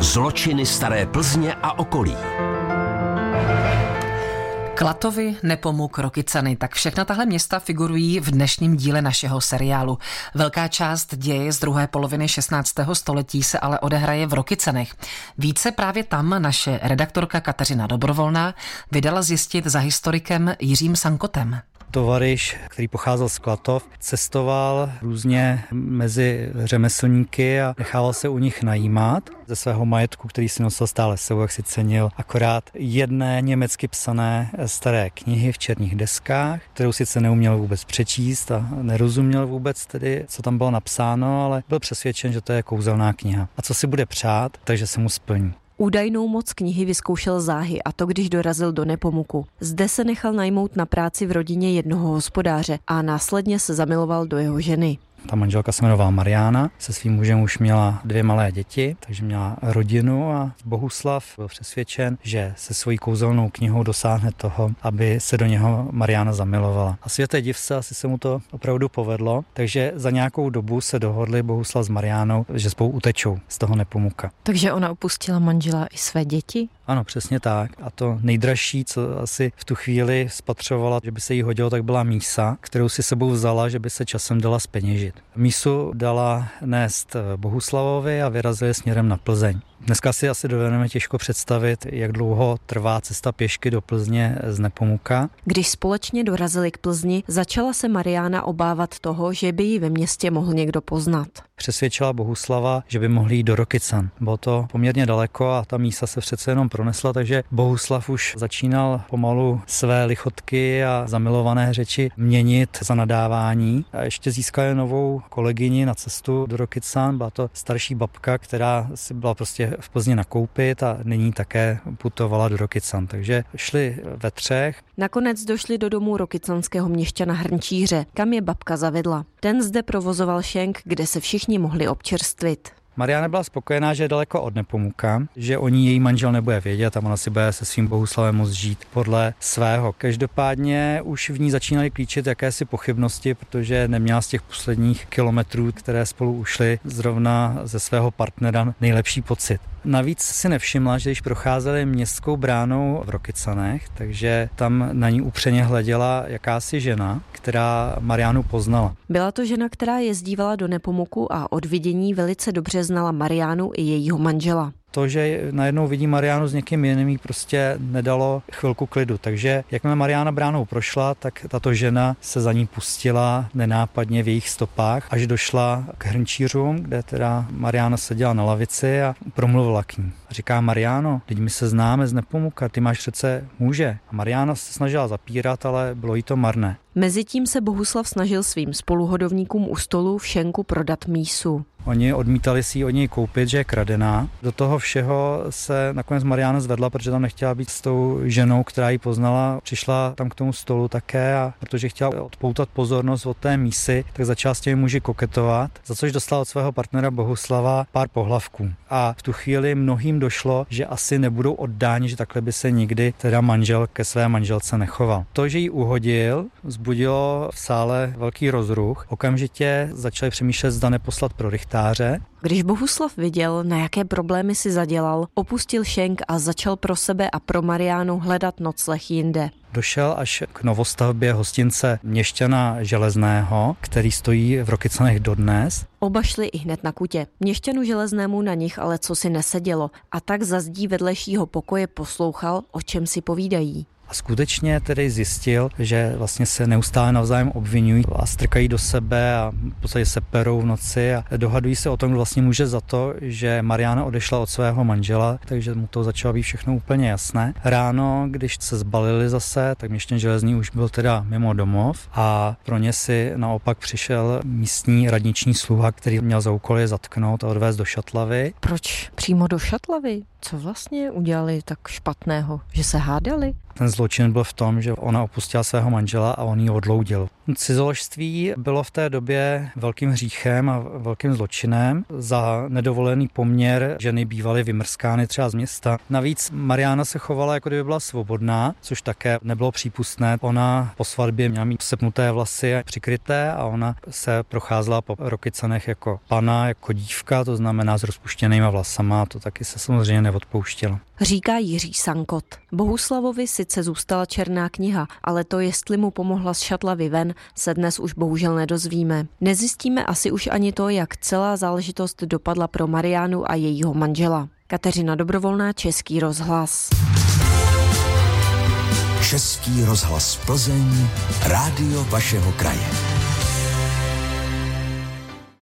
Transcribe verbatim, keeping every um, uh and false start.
Zločiny staré Plzně a okolí. Klatovi nepomůj Rokycany, tak všechna tahle města figurují v dnešním díle našeho seriálu. Velká část děje z druhé poloviny šestnáctého století se ale odehraje v Rokycanech. Více právě tam naše redaktorka Kateřina Dobrovolná vydala zjistit za historikem Jiřím Sankotem. Tovaryš, který pocházel z Klatov, cestoval různě mezi řemeslníky a nechával se u nich najímat. Ze svého majetku, který si nosil stále sebou, jak si cenil, akorát jedné německy psané staré knihy v černých deskách, kterou sice neuměl vůbec přečíst a nerozuměl vůbec tedy, co tam bylo napsáno, ale byl přesvědčen, že to je kouzelná kniha. A co si bude přát, takže se mu splní. Údajnou moc knihy vyzkoušel záhy, a to když dorazil do Nepomuku. Zde se nechal najmout na práci v rodině jednoho hospodáře a následně se zamiloval do jeho ženy. Ta manželka se jmenovala Mariána, se svým mužem už měla dvě malé děti, takže měla rodinu a Bohuslav byl přesvědčen, že se svojí kouzelnou knihou dosáhne toho, aby se do něho Mariána zamilovala. A světe div se, asi se mu to opravdu povedlo, takže za nějakou dobu se dohodli Bohuslav s Mariánou, že spolu utečou z toho Nepomuka. Takže ona opustila manžela i své děti? Ano, přesně tak. A to nejdražší, co asi v tu chvíli spatřovala, že by se jí hodilo, tak byla mísa, kterou si sebou vzala, že by se časem dala zpeněžit. Mísu dala nést Bohuslavovi a vyrazili směrem na Plzeň. Dneska si asi dovedeme těžko představit, jak dlouho trvá cesta pěšky do Plzně z Nepomuka. Když společně dorazili k Plzni, začala se Mariána obávat toho, že by ji ve městě mohl někdo poznat. Přesvědčila Bohuslava, že by mohli jít do Rokycan. Bylo to poměrně daleko a ta mísa se přece jenom pronesla, takže Bohuslav už začínal pomalu své lichotky a zamilované řeči měnit za nadávání. A ještě získali novou kolegyni na cestu do Rokycan, byla to starší babka, která si byla prostě v Plzni nakoupit a nyní také putovala do Rokycan, takže šli ve třech. Nakonec došli do domu rokycanského měšťana Hrnčíře, kam je babka zavedla. Ten zde provozoval šenk, kde se všichni mohli občerstvit. Mariána byla spokojená, že je daleko od Nepomuka, že o ní její manžel nebude vědět a ona si bude se svým Bohuslavem moct žít podle svého. Každopádně už v ní začínaly klíčit jakési pochybnosti, protože neměla z těch posledních kilometrů, které spolu ušly, zrovna ze svého partnera nejlepší pocit. Navíc si nevšimla, že když procházeli městskou bránou v Rokycanech, takže tam na ní upřeně hleděla jakási žena, která Mariánu poznala. Byla to žena, která jezdívala do Nepomuku a od vidění velice dobře znala Mariánu i jejího manžela. To, že najednou vidí Mariánu s někým jiným, jí prostě nedalo chvilku klidu. Takže jakmile Mariána bránou prošla, tak tato žena se za ní pustila nenápadně v jejich stopách, až došla k Hrnčířům, kde teda Mariána seděla na lavici a promluvila k ní. Říká: Mariáno, teď my se známe z Nepomuka, ty máš přece muže. A Mariána se snažila zapírat, ale bylo jí to marné. Mezitím se Bohuslav snažil svým spoluhodovníkům u stolu v šenku prodat mísu. Oni odmítali si ji od něj koupit, že je kradená. Do toho všeho se nakonec Mariána zvedla, protože tam nechtěla být s tou ženou, která ji poznala. Přišla tam k tomu stolu také, a protože chtěla odpoutat pozornost od té mísy, tak začala s těmi muži koketovat, za což dostala od svého partnera Bohuslava pár pohlavků. A v tu chvíli mnohým došlo, že asi nebudou oddáni, že takhle by se nikdy teda manžel ke své manželce nechoval. To, že ji uhodil, vzbudilo v sále velký rozruch. Okamžitě začali přemýšlet, zda neposlat pro rychtáře. Když Bohuslav viděl, na jaké problémy si zadělal, opustil šenk a začal pro sebe a pro Mariánu hledat nocleh jinde. Došel až k novostavbě hostince měšťana Železného, který stojí v Rokycanech dodnes. Oba šli i hned na kutě. Měšťanu Železnému na nich ale cosi nesedělo, a tak za zdí vedlejšího pokoje poslouchal, o čem si povídají. A skutečně tedy zjistil, že vlastně se neustále navzájem obvinují a strkají do sebe a v podstatě se perou v noci a dohadují se o tom, kdo vlastně může za to, že Mariána odešla od svého manžela, takže mu to začalo být všechno úplně jasné. Ráno, když se zbalili zase, tak měšťan Železný už byl teda mimo domov a pro ně si naopak přišel místní radniční sluha, který měl za úkol je zatknout a odvést do Šatlavy. Proč přímo do Šatlavy? Co vlastně udělali tak špatného, že se hádali? Ten zločin byl v tom, že ona opustila svého manžela a on ji odloudil. Cizoložství bylo v té době velkým hříchem a velkým zločinem. Za nedovolený poměr ženy bývaly vymrskány třeba z města. Navíc Mariána se chovala, jako kdyby byla svobodná, což také nebylo přípustné. Ona po svatbě měla mít sepnuté vlasy přikryté a ona se procházela po Rokycanech jako pana, jako dívka, to znamená s rozpuštěnýma vlasama, a to taky se samozřejmě neodpouštěla. Říká Jiří Sankot. Bohuslavovi sice zůstala černá kniha, ale to, jestli mu pomohla z šatlavy ven, se dnes už bohužel nedozvíme. Nezjistíme asi už ani to, jak celá záležitost dopadla pro Mariánu a jejího manžela. Kateřina Dobrovolná, Český rozhlas. Český rozhlas Plzeň, rádio vašeho kraje.